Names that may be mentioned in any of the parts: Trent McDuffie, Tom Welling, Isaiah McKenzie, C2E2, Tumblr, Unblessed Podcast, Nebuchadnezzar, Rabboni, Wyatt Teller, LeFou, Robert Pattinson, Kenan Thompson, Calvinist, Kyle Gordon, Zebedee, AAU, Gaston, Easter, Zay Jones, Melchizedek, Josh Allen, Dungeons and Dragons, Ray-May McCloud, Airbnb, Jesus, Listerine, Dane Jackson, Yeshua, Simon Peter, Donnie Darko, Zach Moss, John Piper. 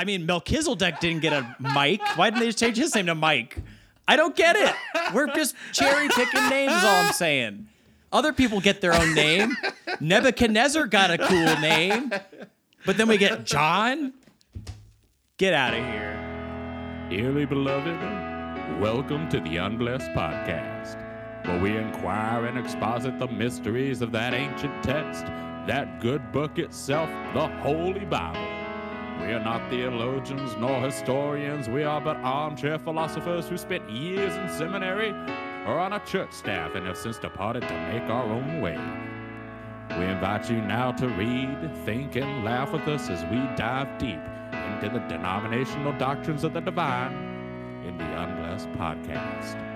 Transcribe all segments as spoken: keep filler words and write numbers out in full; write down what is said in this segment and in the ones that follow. I mean, Melchizedek didn't get a Mike. Why didn't they just change his name to Mike? I don't get it. We're just cherry picking names, all I'm saying. Other people get their own name. Nebuchadnezzar got a cool name. But then we get John. Get out of here. Dearly beloved, welcome to the Unblessed Podcast, where we inquire and exposit the mysteries of that ancient text, that good book itself, the Holy Bible. We are not theologians nor historians. We are but armchair philosophers who spent years in seminary or on a church staff and have since departed to make our own way. We invite you now to read, think, and laugh with us as we dive deep into the denominational doctrines of the divine in the Unblessed Podcast.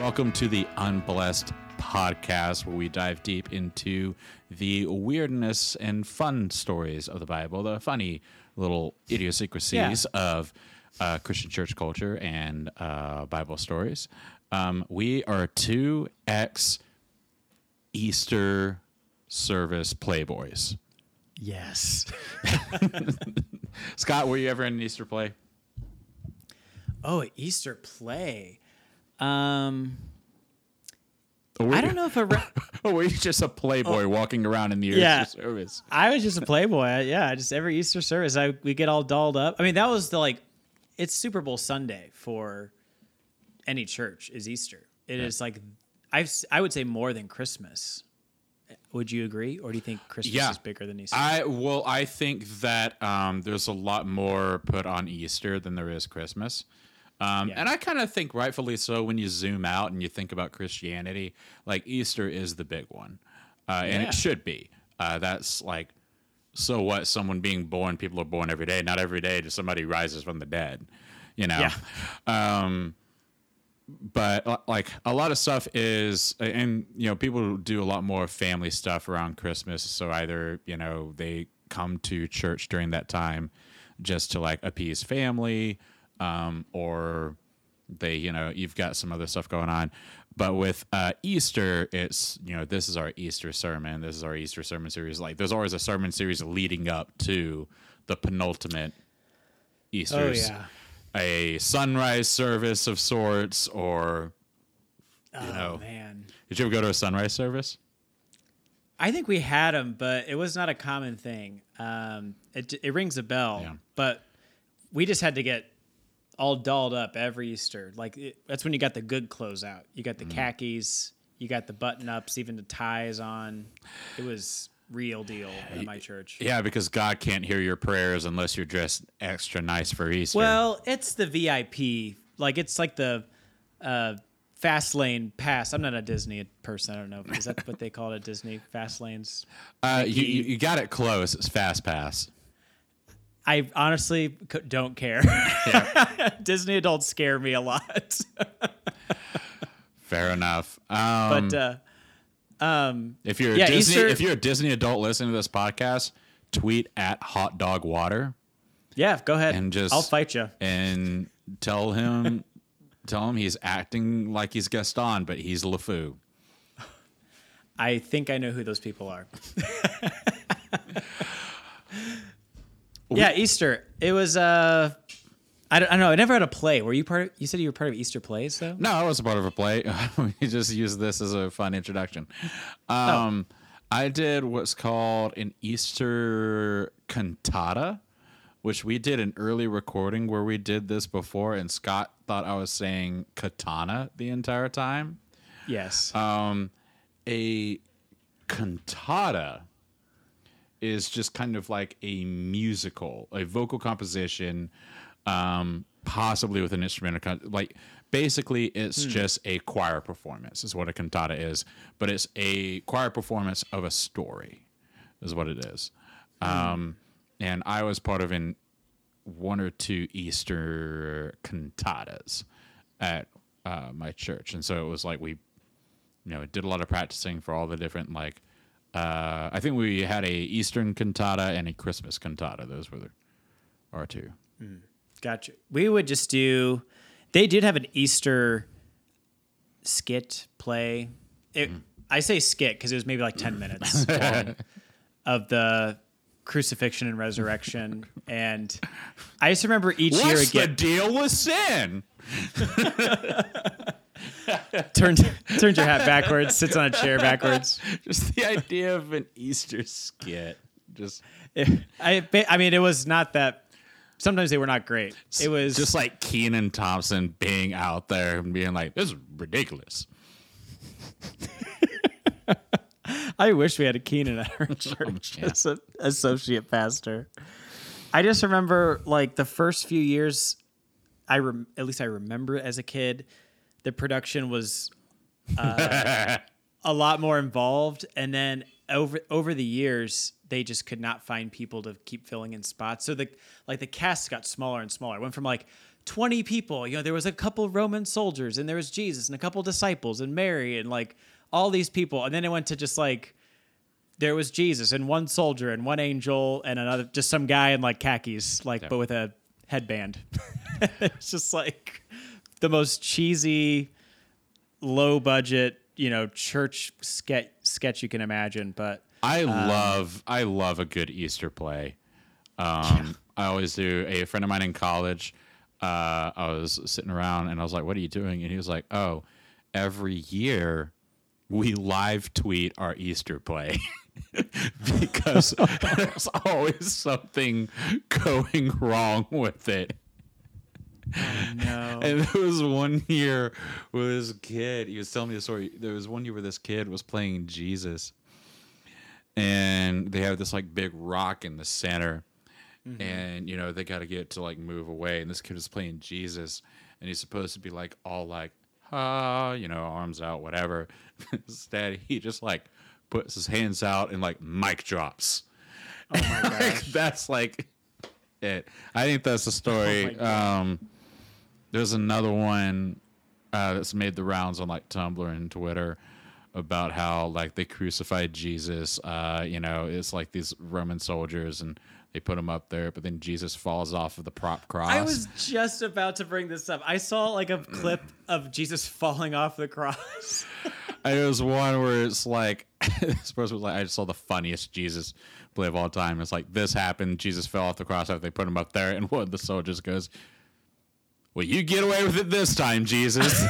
Welcome to the Unblessed Podcast, where we dive deep into the weirdness and fun stories of the Bible, the funny little idiosyncrasies yeah. of uh, Christian church culture and uh, Bible stories. Um, we are two ex-Easter service playboys. Yes. Scott, were you ever in an Easter play? Oh, an Easter play. Um, oh, I don't know if a. Re- oh, were you just a playboy oh, walking around in the yeah, Easter service? I was just a playboy. I, yeah, just every Easter service, I we get all dolled up. I mean, that was the like, it's Super Bowl Sunday for any church is Easter. It yeah. is like, I've I would say more than Christmas. Would you agree, or do you think Christmas yeah. is bigger than Easter? I well, I think that um, there's a lot more put on Easter than there is Christmas. Um, yeah. And I kind of think rightfully so when you zoom out and you think about Christianity, like Easter is the big one. Uh, and yeah. it should be. Uh, that's like, so what? Someone being born, people are born every day. Not every day does somebody rises from the dead, you know? Yeah. Um, but like a lot of stuff is, and you know, people do a lot more family stuff around Christmas. So either, you know, they come to church during that time just to like appease family, Um, or they, you know, you've got some other stuff going on. But with uh, Easter, it's, you know, this is our Easter sermon. This is our Easter sermon series. Like, there's always a sermon series leading up to the penultimate Easter. Oh, yeah. A sunrise service of sorts, or, you oh, know. Man. Did you ever go to a sunrise service? I think we had them, but it was not a common thing. Um, it, it rings a bell, yeah. but we just had to get all dolled up every Easter. Like it, that's when you got the good clothes out. You got the mm. khakis, you got the button ups, even the ties on. It was real deal at my church. Yeah. Because God can't hear your prayers unless you're dressed extra nice for Easter. Well, it's the V I P. Like it's like the, uh, fast lane pass. I'm not a Disney person. I don't know. Is that what they call it at Disney? Fast lanes. Uh, you, you, you got it close. It's fast pass. I honestly don't care. Yeah. Disney adults scare me a lot. Fair enough. Um, but uh, um, if you're yeah, a Disney, Easter... if you're a Disney adult listening to this podcast, tweet at Hot Dog Water. Yeah, go ahead. And just I'll fight you. And tell him, tell him he's acting like he's Gaston, but he's LeFou. I think I know who those people are. Yeah, Easter. It was, uh, I, don't, I don't know, I never had a play. Were you part of, you said you were part of Easter plays, though? No, I was a part of a play. We just used this as a fun introduction. Um, oh. I did what's called an Easter cantata, which we did an early recording where we did this before, and Scott thought I was saying katana the entire time. Yes. Um, a cantata is just kind of like a musical, a vocal composition, um, possibly with an instrumental. Con- like basically, it's mm. just a choir performance is what a cantata is, but it's a choir performance of a story is what it is. Mm. Um, and I was part of an one or two Easter cantatas at uh, my church. And so it was like we, you know, did a lot of practicing for all the different, like, uh, I think we had a Eastern cantata and a Christmas cantata. Those were the, our two. Mm. Gotcha. We would just do, they did have an Easter skit play. It, mm. I say skit because it was maybe like ten minutes long of the crucifixion and resurrection. And I just remember each What's year again. What's the deal with sin? Turns, turns your hat backwards, sits on a chair backwards. Just the idea of an Easter skit. Just it, I, I mean, it was not that. Sometimes they were not great. It was just like Kenan Thompson being out there and being like, "This is ridiculous." I wish we had a Kenan at our church oh, yeah. as an associate pastor. I just remember, like, the first few years. I rem- at least I remember as a kid, the production was uh, a lot more involved, and then over over the years. They just could not find people to keep filling in spots. So the like the cast got smaller and smaller. It went from like twenty people. You know, there was a couple Roman soldiers and there was Jesus and a couple disciples and Mary and like all these people. And then it went to just like there was Jesus and one soldier and one angel and another just some guy in like khakis, like yeah. but with a headband. It's just like the most cheesy, low budget, you know, church sketch sketch you can imagine, but I um, love I love a good Easter play. Um, yeah. I always do. A friend of mine in college, uh, I was sitting around and I was like, "What are you doing?" And he was like, "Oh, every year we live tweet our Easter play because there's always something going wrong with it." Oh, no. And there was one year where this kid, he was telling me a story. There was one year where this kid was playing Jesus. And they have this like big rock in the center, mm-hmm. and you know they got to get to like move away. And this kid is playing Jesus, and he's supposed to be like all like ah, you know, arms out, whatever. Instead, he just like puts his hands out and like mic drops. Oh my gosh, like, that's like it. I think that's the story. Oh um, there's another one uh, that's made the rounds on like Tumblr and Twitter. About how like they crucified Jesus, uh, you know, it's like these Roman soldiers and they put him up there, but then Jesus falls off of the prop cross. I was just about to bring this up. I saw like a clip of Jesus falling off the cross. There was one where it's like this person was like, I just saw the funniest Jesus play of all time. It's like this happened, Jesus fell off the cross after they put him up there, and one of the soldiers goes, "Well, you get away with it this time, Jesus."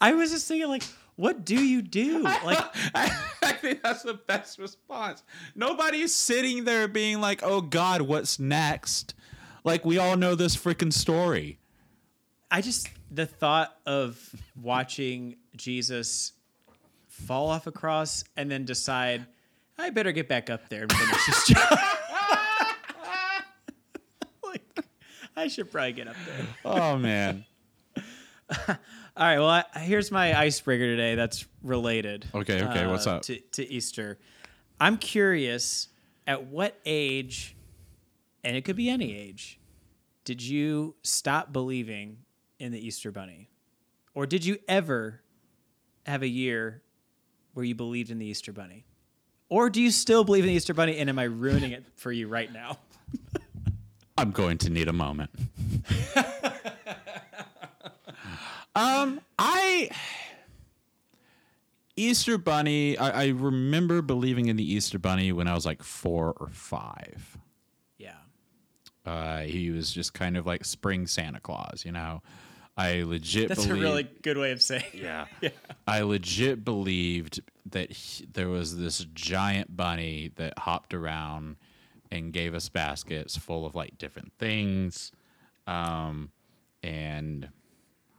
I was just thinking, like, what do you do? Like, I, I think that's the best response. Nobody's sitting there being like, "Oh God, what's next?" Like, we all know this freaking story. I just the thought of watching Jesus fall off a cross and then decide, "I better get back up there and finish this job." I should probably get up there. Oh, man. All right. Well, I, here's my icebreaker today that's related. Okay. Okay. Uh, What's up? To, to Easter. I'm curious at what age, and it could be any age, did you stop believing in the Easter Bunny? Or did you ever have a year where you believed in the Easter Bunny? Or do you still believe in the Easter Bunny, and am I ruining it for you right now? I'm going to need a moment. um, I Easter Bunny. I, I remember believing in the Easter Bunny when I was like four or five. Yeah, uh, he was just kind of like spring Santa Claus, you know. I legit. That's believed, a really good way of saying. Yeah, yeah. I legit believed that he, there was this giant bunny that hopped around. And gave us baskets full of like different things, um, and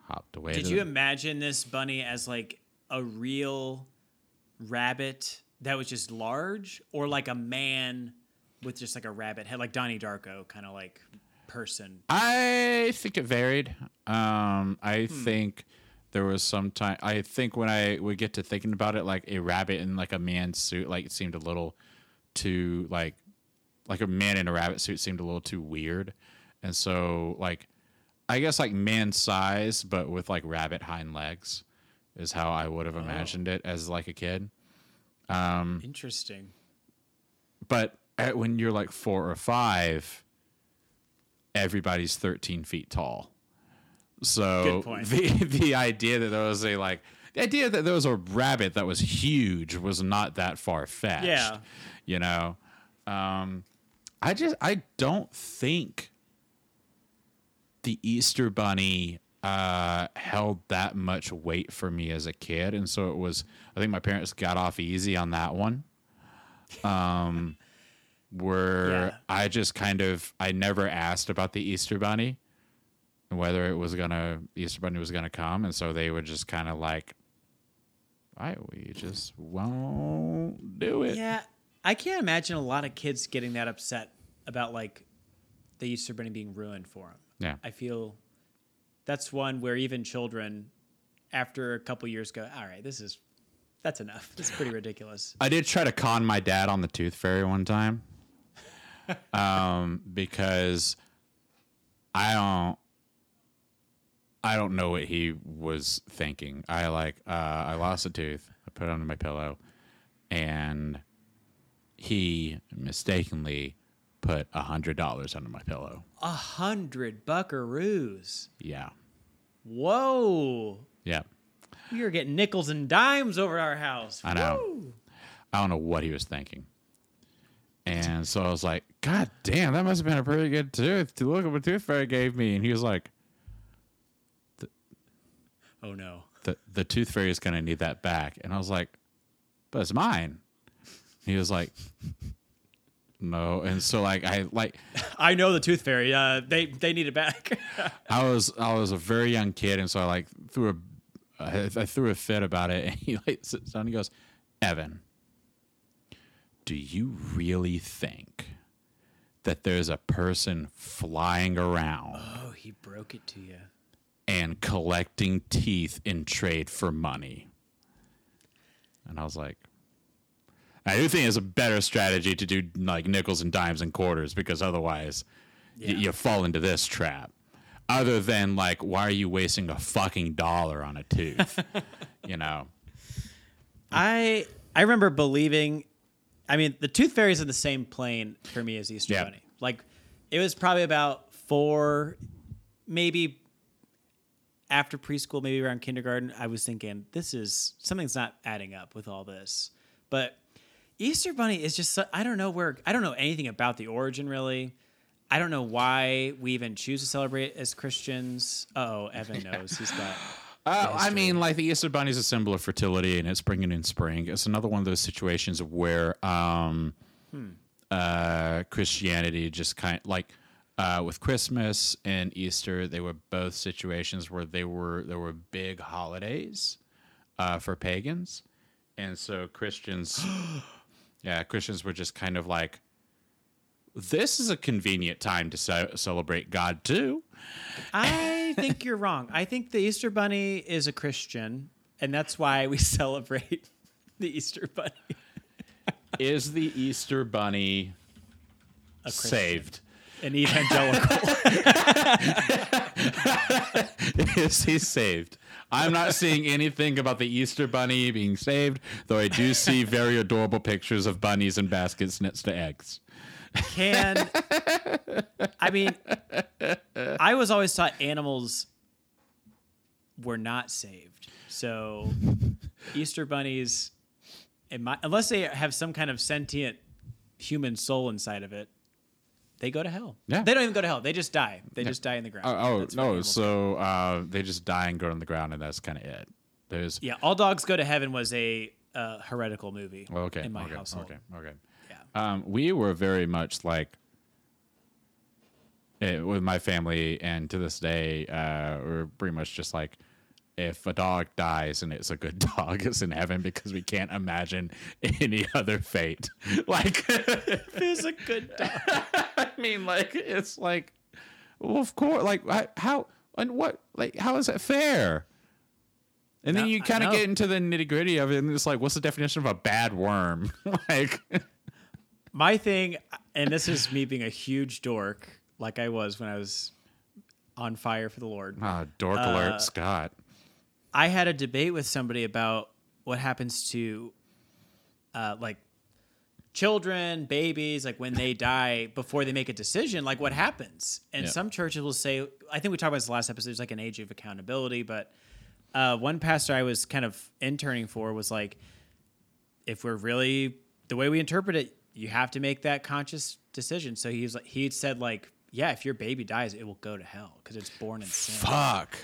hopped away. Did you them. imagine this bunny as like a real rabbit that was just large, or like a man with just like a rabbit head, like Donnie Darko kind of like person? I think it varied. Um, I hmm. think there was some time. I think when I would get to thinking about it, like a rabbit in like a man's suit, like it seemed a little too like. Like a man in a rabbit suit seemed a little too weird. And so, like, I guess like man size, but with like rabbit hind legs is how I would have imagined oh. it as like a kid. Um, Interesting. But at, when you're like four or five, everybody's thirteen feet tall. So the the idea that there was a like the idea that there was a rabbit that was huge was not that far fetched. Yeah. You know, um, I just I don't think the Easter Bunny uh, held that much weight for me as a kid, and so it was. I think my parents got off easy on that one. Um, where yeah. I just kind of I never asked about the Easter Bunny. Whether it was gonna Easter Bunny was gonna come, and so they would just kind of like, all right, we just won't do it. Yeah, I can't imagine a lot of kids getting that upset about like the Easter Bunny being ruined for them. Yeah, I feel that's one where even children, after a couple years, go, all right, this is that's enough. It's pretty ridiculous. I did try to con my dad on the Tooth Fairy one time, um, because I don't. I don't know what he was thinking. I like, uh, I lost a tooth. I put it under my pillow, and he mistakenly put a hundred dollars under my pillow. A hundred buckaroos. Yeah. Whoa. Yeah. You're getting nickels and dimes over our house. I know. Woo. I don't know what he was thinking. And so I was like, God damn, that must have been a pretty good tooth. To look at what Tooth Fairy gave me. And he was like, oh no. The the Tooth Fairy is gonna need that back. And I was like, but it's mine. And he was like, no. And so like I like I know the Tooth Fairy. Uh they, they need it back. I was I was a very young kid, and so I like threw a I, I threw a fit about it, and he like sits down and he goes, Evan, do you really think that there's a person flying around? Oh, he broke it to you. And collecting teeth in trade for money. And I was like, I do think it's a better strategy to do like nickels and dimes and quarters, because otherwise yeah. y- you fall into this trap. Other than like, why are you wasting a fucking dollar on a tooth? You know, I, I remember believing, I mean, the Tooth Fairy's in the same plane for me as Easter yep. Bunny. Like it was probably about four, maybe after preschool, maybe around kindergarten, I was thinking, this is something's not adding up with all this. But Easter Bunny is just, I don't know where, I don't know anything about the origin really. I don't know why we even choose to celebrate as Christians. Uh-oh, Evan knows. He's got. uh, I mean, like the Easter Bunny is a symbol of fertility, and it's bringing in spring. It's another one of those situations where um, hmm. uh, Christianity just kind of like, Uh, with Christmas and Easter, they were both situations where they were there were big holidays uh, for pagans, and so Christians, yeah, Christians were just kind of like, this is a convenient time to ce- celebrate God too. I think you're wrong. I think the Easter Bunny is a Christian, and that's why we celebrate the Easter Bunny. Is the Easter Bunny saved? An evangelical. Is he saved? I'm not seeing anything about the Easter Bunny being saved, though I do see very adorable pictures of bunnies and baskets next to eggs. Can I mean, I was always taught animals were not saved. So Easter bunnies, my, unless they have some kind of sentient human soul inside of it, they go to hell. Yeah. They don't even go to hell. They just die. They yeah. just die in the ground. Oh, oh no. So uh, they just die and go on the ground, and that's kind of it. There's Yeah, All Dogs Go to Heaven was a uh, heretical movie well, okay, in my okay, household. Okay, okay. Yeah. Um, we were very much like, it, with my family, and to this day, uh, we're pretty much just like, if a dog dies and it's a good dog, it's in heaven, because we can't imagine any other fate. Like, if it's a good dog. I mean, like, it's like, well, of course, like, how, and what, like, how is that fair? And no, then you kind of get into the nitty gritty of it, and it's like, what's the definition of a bad worm? Like, my thing, and this is me being a huge dork, like I was when I was on fire for the Lord. Ah, dork uh, alert, Scott. I had a debate with somebody about what happens to, uh, like, children, babies, like when they die before they make a decision, like what happens? And yeah. some churches will say, I think we talked about this last episode, it's like an age of accountability, but uh, one pastor I was kind of interning for was like, if we're really, the way we interpret it, you have to make that conscious decision. So he was like, he said like, yeah, if your baby dies, it will go to hell because it's born in sin. Fuck.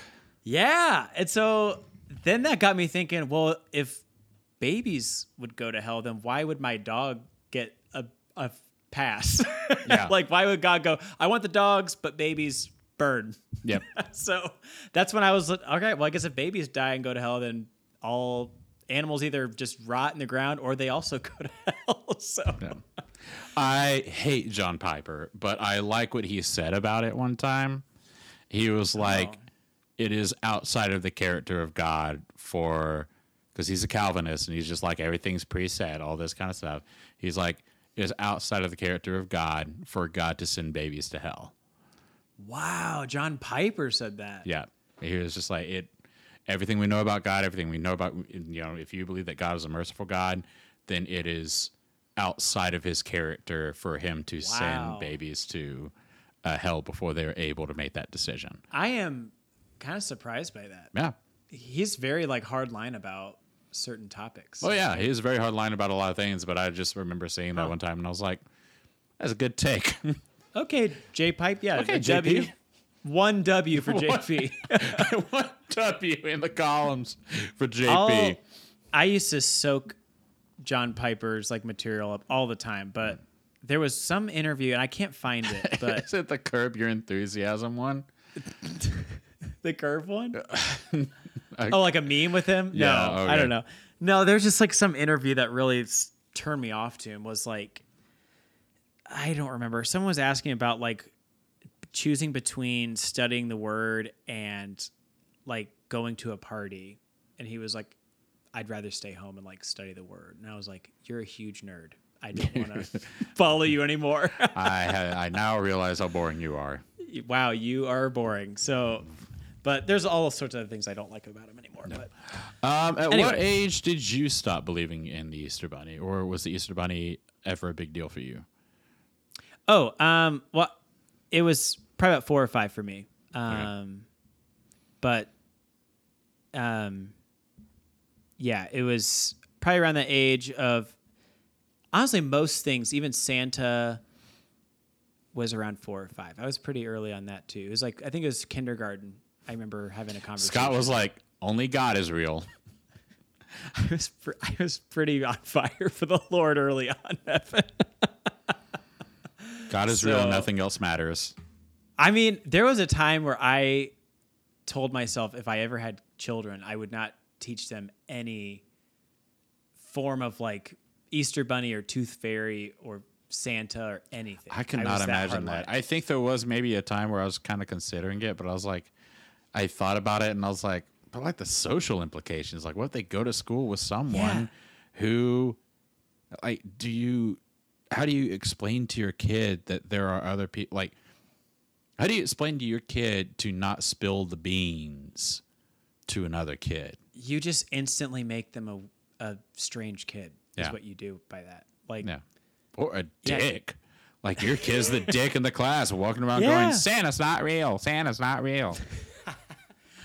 Yeah. And so then that got me thinking, well, if babies would go to hell, then why would my dog get a, a pass? Yeah. Like, why would God go, I want the dogs, but babies burn. Yep. So that's when I was like, okay, well, I guess if babies die and go to hell, then all animals either just rot in the ground or they also go to hell. So yeah. I hate John Piper, but I like what he said about it one time. He was like, oh. It is outside of the character of God for, because he's a Calvinist and he's just like, everything's preset, all this kind of stuff. He's like, it is outside of the character of God for God to send babies to hell. Wow. John Piper said that. Yeah. He was just like, it, everything we know about God, everything we know about, you know, if you believe that God is a merciful God, then it is outside of his character for him to wow. send babies to uh, hell before they're able to make that decision. I am kind of surprised by that. Yeah. He's very like hard line about certain topics. Oh yeah. He is very hard line about a lot of things, but I just remember seeing that huh. one time and I was like, that's a good take. Okay. J Pipe. Yeah. Okay, W. J P. One W for J P. One, one W in the columns for J P. I'll, I used to soak John Piper's like material up all the time, but there was some interview and I can't find it. But is it the Curb Your Enthusiasm one? The Curb one? I, oh, like a meme with him? No, yeah, okay. I don't know. No, there's just like some interview that really turned me off to him. Was like, I don't remember. Someone was asking about like choosing between studying the word and like going to a party. And he was like, I'd rather stay home and like study the word. And I was like, you're a huge nerd. I don't want to follow you anymore. I I now realize how boring you are. Wow, you are boring. So... But there's all sorts of things I don't like about him anymore. No. But um, At anyway. What age did you stop believing in the Easter Bunny? Or was the Easter Bunny ever a big deal for you? Oh, um, well, it was probably about four or five for me. Um, okay. But, um, yeah, it was probably around the age of, honestly, most things, even Santa... was around four or five. I was pretty early on that, too. It was like, I think it was kindergarten. I remember having a conversation. Scott was like, only God is real. I was pre- I was pretty on fire for the Lord early on. God is so, real. Nothing else matters. I mean, there was a time where I told myself if I ever had children, I would not teach them any form of like Easter Bunny or Tooth Fairy or Santa or anything. I cannot I imagine that, that. I think there was maybe a time where I was kind of considering it, but I was like, I thought about it and I was like, but like the social implications, like what if they go to school with someone yeah. who, like, do you, how do you explain to your kid that there are other people, like, how do you explain to your kid to not spill the beans to another kid? You just instantly make them a, a strange kid is yeah. what you do by that. Like, yeah. Or a dick. Yeah. Like your kid's the dick in the class walking around yeah. going, Santa's not real. Santa's not real.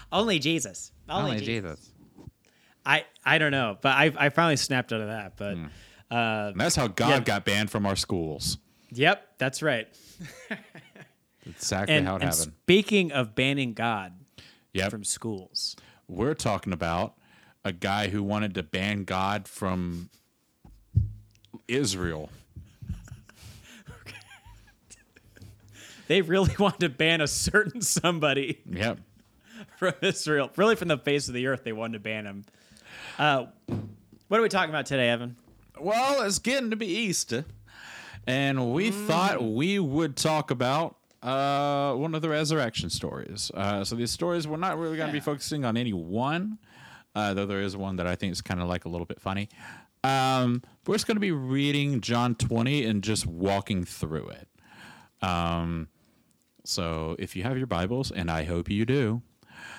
Only Jesus. Only, Only Jesus. Jesus. I, I don't know, but I I finally snapped out of that. But mm. uh, that's how God yeah. got banned from our schools. Yep, that's right. Exactly and, how it and happened. Speaking of banning God yep. from schools. We're talking about a guy who wanted to ban God from Israel. Okay. They really want to ban a certain somebody yep. from Israel. Really from the face of the earth, they wanted to ban him. Uh, what are we talking about today, Evan? Well, it's getting to be Easter. And we mm. thought we would talk about uh, one of the resurrection stories. Uh, so these stories, we're not really going to yeah. be focusing on any one, uh, though there is one that I think is kind of like a little bit funny. Um, we're just going to be reading John twenty and just walking through it. Um, So if you have your Bibles, and I hope you do.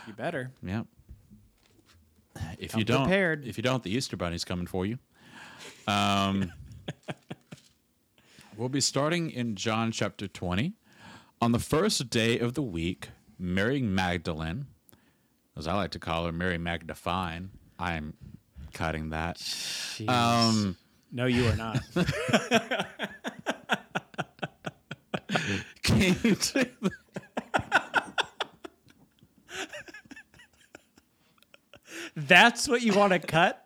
You better. Yeah. If I'm you don't, prepared. If you don't, the Easter Bunny's coming for you. Um, we'll be starting in John chapter twenty. On the first day of the week, Mary Magdalene, as I like to call her, Mary Magdalene. I'm cutting that. Um, no, you are not. Came to the... That's what you want to cut?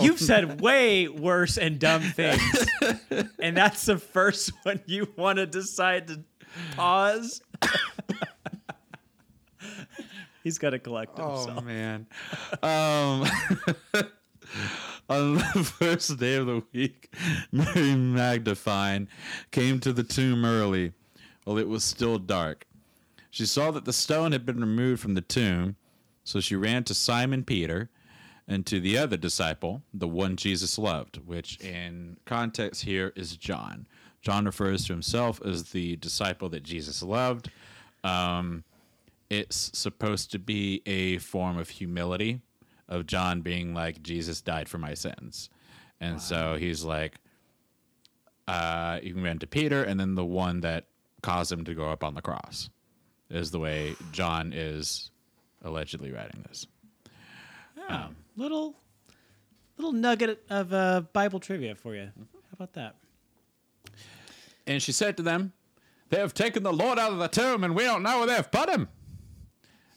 You've said way worse and dumb things. And that's the first one you want to decide to pause? He's got to collect himself. Oh, man. Um, on the first day of the week, Mary Magdalene came to the tomb early, while it was still dark. She saw that the stone had been removed from the tomb, so she ran to Simon Peter and to the other disciple, the one Jesus loved, which in context here is John. John refers to himself as the disciple that Jesus loved. Um, it's supposed to be a form of humility, of John being like, Jesus died for my sins. And wow. So he's like, uh, he ran to Peter, and then the one that caused him to go up on the cross is the way John is... allegedly writing this. Yeah, um, little little nugget of uh, Bible trivia for you. How about that? And she said to them, "They have taken the Lord out of the tomb, and we don't know where they have put him."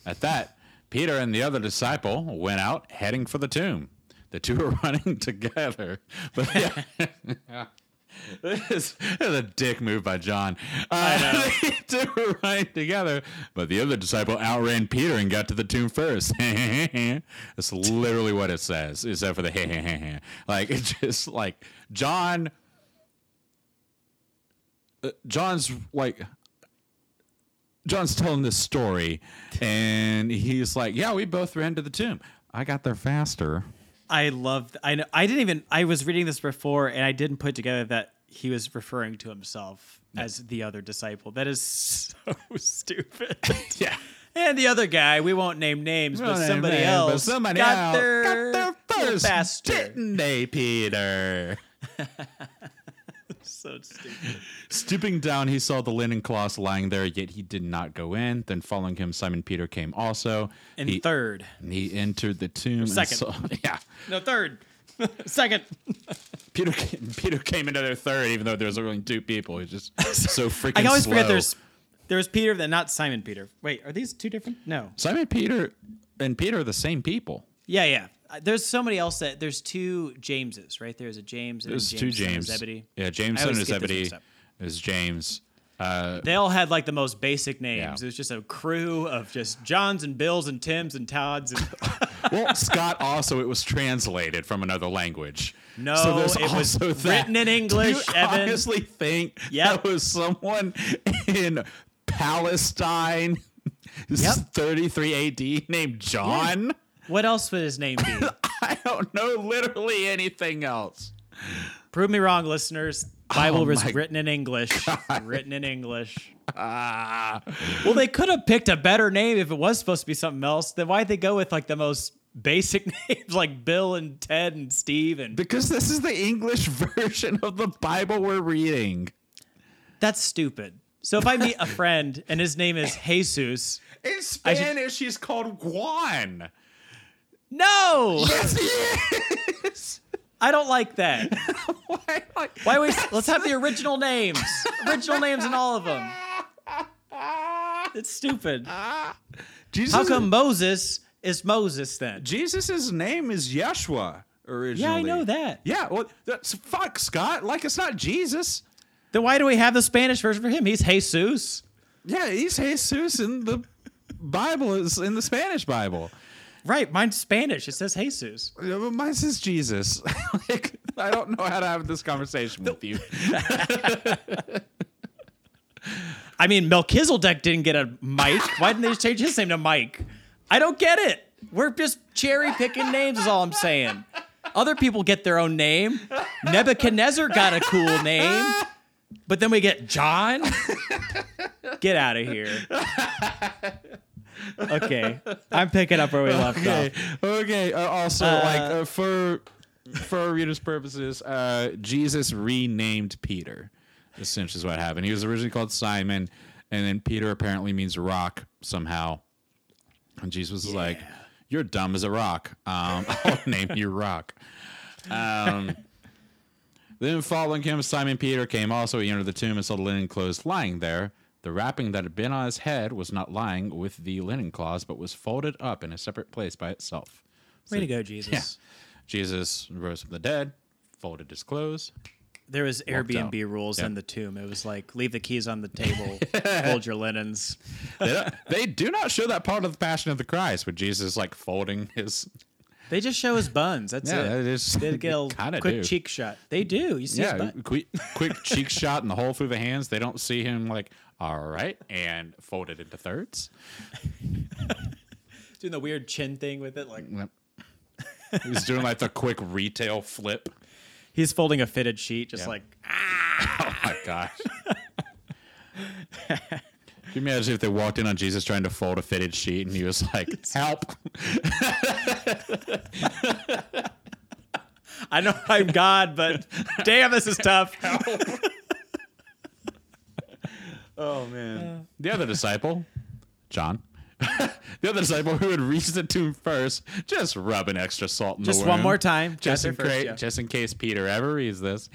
At that, Peter and the other disciple went out, heading for the tomb. The two were running together. But yeah. Yeah. This is a dick move by John. Uh, I know. They were running together, but the other disciple outran Peter and got to the tomb first. That's literally what it says, except for the hey, hey, hey, hey. Like, it's just like John. Uh, John's like. John's telling this story, and he's like, "Yeah, we both ran to the tomb. I got there faster." I love. Th- I know. I didn't even. I was reading this before, and I didn't put together that he was referring to himself no. as the other disciple. That is so stupid. Yeah. And the other guy, we won't name names, but, name somebody name, but somebody else got their, got their first, faster. Didn't they, Peter? So stupid. Stooping down, he saw the linen cloths lying there, yet he did not go in. Then following him, Simon Peter came also. And he, third. He entered the tomb. Second. Saw, yeah. No, third. Second. Peter came, Peter came into their third, even though there was only two people. He's just so freaking I always slow. Forget there's, there's Peter, then not Simon Peter. Wait, are these two different? No. Simon Peter and Peter are the same people. Yeah, yeah. There's somebody else that there's two Jameses, right? There's a James and there's a James. Two James. Son of Zebedee. Yeah, James son of Zebedee is James. Uh, they all had like the most basic names. Yeah. It was just a crew of just Johns and Bills and Tims and Todds. And well, Scott also, it was translated from another language. No, so it was that. Written in English. Do you Evan? Honestly think yep. that was someone in Palestine yep. thirty-three A D named John? Yeah. What else would his name be? I don't know literally anything else. Prove me wrong, listeners. Bible oh was written in English. God. Written in English. Ah. Well, they could have picked a better name if it was supposed to be something else. Then why'd they go with like the most basic names like Bill and Ted and Steve? And because this is the English version of the Bible we're reading. That's stupid. So if I meet a friend and his name is Jesus. In Spanish, should... he's called Juan. No! Yes, he is! I don't like that. Why? Like, Why we, let's have the original names. Original names in all of them. It's stupid. Jesus How come is, Moses is Moses then? Jesus' name is Yeshua originally. Yeah, I know that. Yeah, well, that's, fuck, Scott. Like, it's not Jesus. Then why do we have the Spanish version for him? He's Jesus. Yeah, he's Jesus in the Bible, is in the Spanish Bible. Right, mine's Spanish. It says Jesus. Yeah, but mine says Jesus. Like, I don't know how to have this conversation with you. I mean, Melchizedek didn't get a Mike. Why didn't they just change his name to Mike? I don't get it. We're just cherry picking names is all I'm saying. Other people get their own name. Nebuchadnezzar got a cool name. But then we get John. Get out of here. Okay, I'm picking up where we left okay. off. Okay. Uh, also, uh, like uh, for for our readers' purposes, uh, Jesus renamed Peter. Essentially, is what happened. He was originally called Simon, and then Peter apparently means rock somehow. And Jesus was yeah. like, "You're dumb as a rock. Um, I'll name you Rock." Um. Then following him, Simon Peter came also. He entered the tomb and saw the linen clothes lying there. The wrapping that had been on his head was not lying with the linen cloths, but was folded up in a separate place by itself. So, way to go, Jesus. Yeah. Jesus rose from the dead, folded his clothes. There was Airbnb out. rules yep. in the tomb. It was like, leave the keys on the table, fold your linens. They, they do not show that part of the Passion of the Christ, with Jesus like folding his... They just show his buns. That's yeah, it. That is, they get a they quick do. cheek shot. They do. You see yeah, his butt. Quick, quick cheek shot and the whole through the hands. They don't see him like, all right, and fold it into thirds. Doing the weird chin thing with it. like yep. He's doing like the quick retail flip. He's folding a fitted sheet just yep. like, ah! Oh my gosh. Can you imagine if they walked in on Jesus trying to fold a fitted sheet and he was like, help. I know I'm God, but damn, this is tough. Help. Oh, man. The other disciple, John, the other disciple who had reached the tomb first, just rubbing extra salt in just the wound. Just one more time. Just, just, in first, cra- yeah. just in case Peter ever reads this.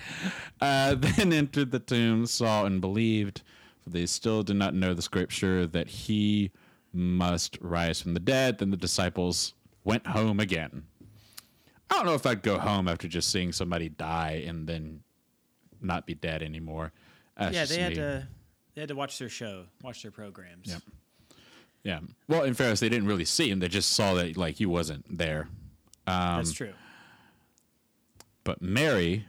Uh, then entered the tomb, saw and believed. They still did not know the scripture that he must rise from the dead. Then the disciples went home again. I don't know if I'd go home after just seeing somebody die and then not be dead anymore. That's yeah, they had me. to they had to watch their show, watch their programs. Yeah. Yeah. Well, in fairness, they didn't really see him. They just saw that like he wasn't there. Um, That's true. But Mary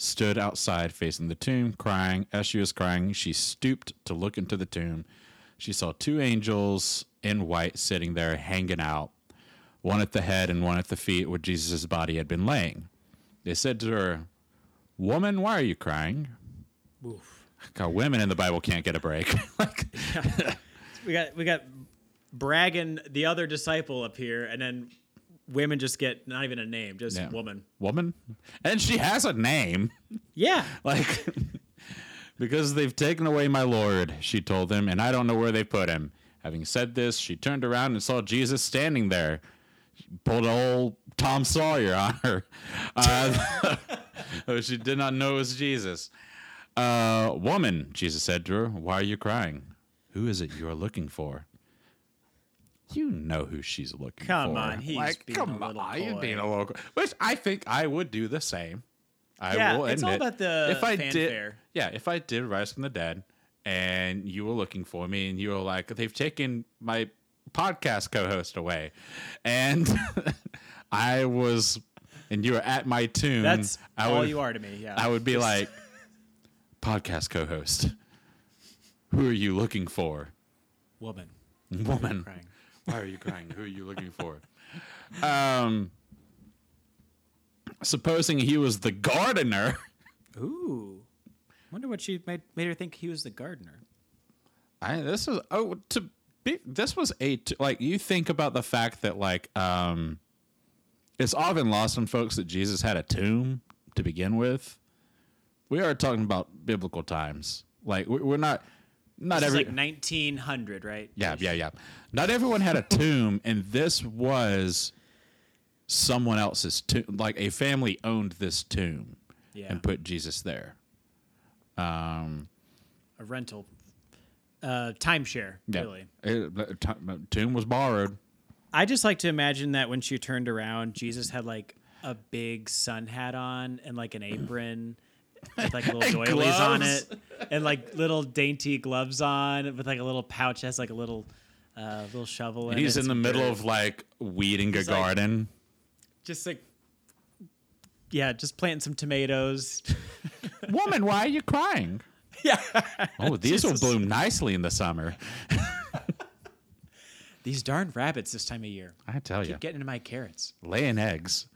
stood outside facing the tomb, crying. As she was crying, she stooped to look into the tomb. She saw two angels in white sitting there hanging out, one at the head and one at the feet where Jesus' body had been laying. They said to her, "Woman, why are you crying?" Oof. God, women in the Bible can't get a break. Like, yeah. We got we got bragging the other disciple up here, and then women just get not even a name, just yeah. woman. Woman? And she has a name. Yeah. Like, because they've taken away my Lord, she told them, and I don't know where they put him. Having said this, she turned around and saw Jesus standing there. She pulled an old Tom Sawyer on her. Uh, she did not know it was Jesus. Uh, woman, Jesus said to her, why are you crying? Who is it you are looking for? You know who she's looking come for. Come on, he's like, being come a little on, you're being a little. Which I think I would do the same. I yeah, will admit. It's all about the if I fanfare. Did, yeah, if I did rise from the dead, and you were looking for me, and you were like, they've taken my podcast co-host away, and I was, and you were at my tomb. That's I all would, you are to me. Yeah, I would be Just... like, podcast co-host. Who are you looking for? Woman. Woman. Why are you crying? Who are you looking for? Um, supposing he was the gardener. Ooh. Wonder what she made, made her think he was the gardener. I this was oh to be this was a like you think about the fact that like um, it's often lost on folks that Jesus had a tomb to begin with. We are talking about biblical times. Like we, we're not. Not every like nineteen hundred, right? Yeah, yeah, yeah. Not everyone had a tomb, and this was someone else's tomb. Like a family owned this tomb yeah. and put Jesus there. Um, a rental, uh, timeshare, yeah. really. It, t- tomb was borrowed. I just like to imagine that when she turned around, Jesus had like a big sun hat on and like an apron. With like little doilies on it and like little dainty gloves on with like a little pouch that has like a little uh, little shovel in it. He's in the middle of like weeding a garden. Just like, yeah, just planting some tomatoes. Woman, why are you crying? Yeah. Oh, these will bloom nicely in the summer. These darn rabbits this time of year. I tell you. Keep getting into my carrots. Laying eggs.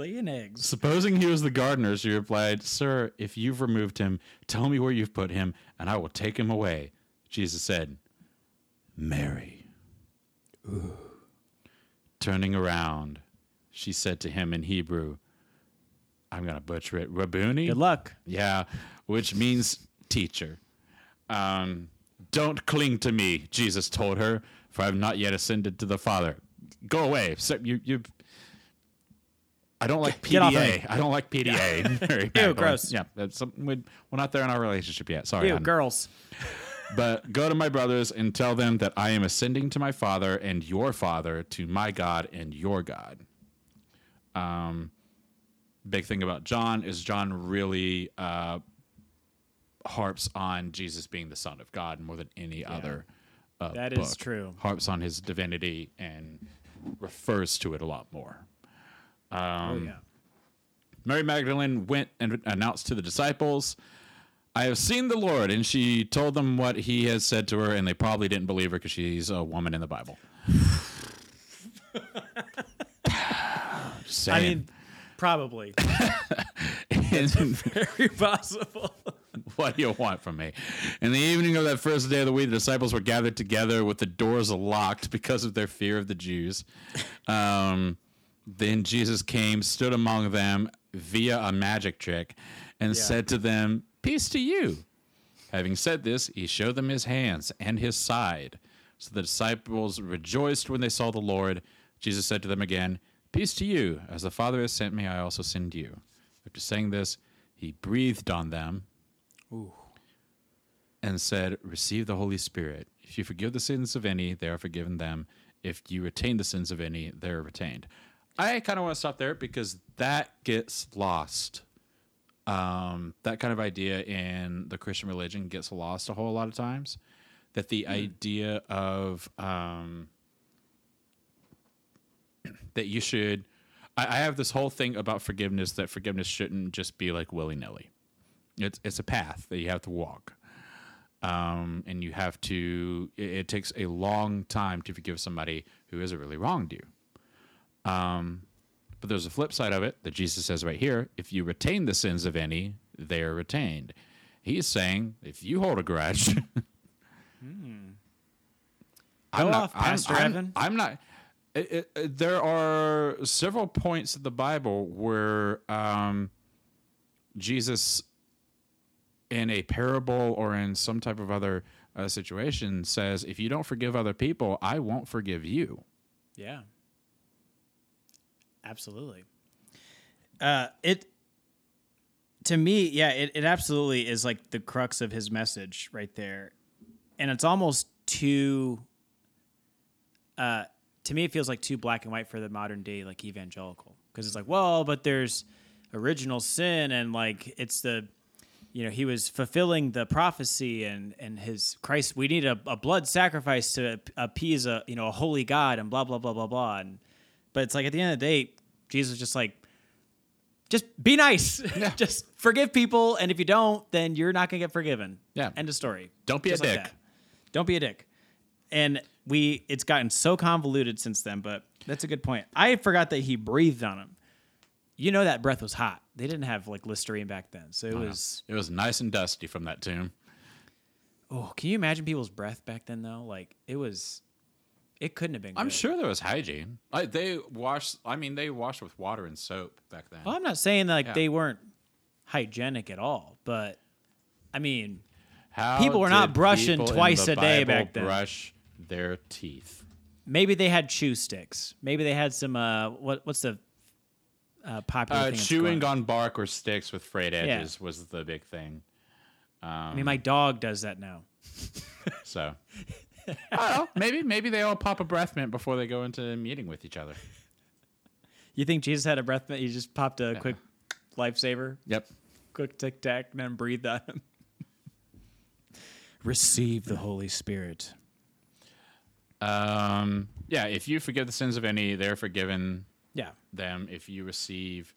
laying eggs. Supposing he was the gardener, she replied, "Sir, if you've removed him, tell me where you've put him, and I will take him away." Jesus said, "Mary." Ooh. Turning around, she said to him in Hebrew, I'm going to butcher it, Rabboni? Good luck. Yeah, which means teacher. Um, "Don't cling to me," Jesus told her, "for I have not yet ascended to the Father." Go away. So you, you. I don't like P D A. I don't like P D A. Ew, gross. Yeah, that's something we'd, we're not there in our relationship yet. Sorry. Ew, I'm, girls. "But go to my brothers and tell them that I am ascending to my Father and your Father, to my God and your God." Um, big thing about John is John really uh, harps on Jesus being the Son of God more than any yeah. other. Uh, that book. Is true. Harps on his divinity and refers to it a lot more. Um, oh, yeah. Mary Magdalene went and announced to the disciples, "I have seen the Lord," and she told them what he has said to her, and they probably didn't believe her because she's a woman in the Bible. Just saying. I mean, probably. It's very possible. What do you want from me? In the evening of that first day of the week, the disciples were gathered together with the doors locked because of their fear of the Jews. Um, then Jesus came, stood among them via a magic trick, and yeah. said to them, "Peace to you." Having said this, he showed them his hands and his side. So the disciples rejoiced when they saw the Lord. Jesus said to them again, "Peace to you. As the Father has sent me, I also send you." After saying this, he breathed on them. Ooh. And said, "Receive the Holy Spirit. If you forgive the sins of any, they are forgiven them. If you retain the sins of any, they are retained." I kind of want to stop there because that gets lost. Um, that kind of idea in the Christian religion gets lost a whole lot of times. That the mm. idea of um, that you should... I, I have this whole thing about forgiveness, that forgiveness shouldn't just be like willy-nilly. It's it's a path that you have to walk, um, and you have to. It, it takes a long time to forgive somebody who has really wronged you. Um, but there's a flip side of it that Jesus says right here: if you retain the sins of any, they are retained. He's saying if you hold a grudge, mm. I'm, Go not, off, I'm, Pastor I'm, Evan. I'm not. It, it, it, there are several points in the Bible where um, Jesus, in a parable or in some type of other uh, situation, says, if you don't forgive other people, I won't forgive you. Yeah. Absolutely. Uh, it, to me, yeah, it, it absolutely is like the crux of his message right there. And it's almost too, uh, to me, it feels like too black and white for the modern day, like evangelical. Because it's like, well, but there's original sin and like it's the, you know, he was fulfilling the prophecy and, and his Christ. We need a, a blood sacrifice to appease a, you know, a holy God and blah, blah, blah, blah, blah. And, but it's like at the end of the day, Jesus was just like, just be nice. Yeah. Just forgive people. And if you don't, then you're not going to get forgiven. Yeah. End of story. Don't be just a like dick. That. Don't be a dick. And we, it's gotten so convoluted since then, but that's a good point. I forgot that he breathed on him. You know that breath was hot. They didn't have like Listerine back then, so it oh, was no. it was nice and dusty from that tomb. Oh, can you imagine people's breath back then though? Like it was, it couldn't have been. I'm good. Sure there was hygiene. Like they washed. I mean, they washed with water and soap back then. Well, I'm not saying like yeah. they weren't hygienic at all, but I mean, how people were not brushing twice a Bible day back then. Brush their teeth. Maybe they had chew sticks. Maybe they had some. Uh, what what's the Uh, popular uh, thing chewing on bark or sticks with frayed edges yeah. was the big thing. Um, I mean, my dog does that now. So, I don't know. Maybe, maybe they all pop a breath mint before they go into a meeting with each other. You think Jesus had a breath mint? He just popped a yeah. quick lifesaver? Yep. Quick tic tac, and then breathed on him. Receive the Holy Spirit. Um. Yeah, if you forgive the sins of any, they're forgiven. Yeah. Them, if you receive,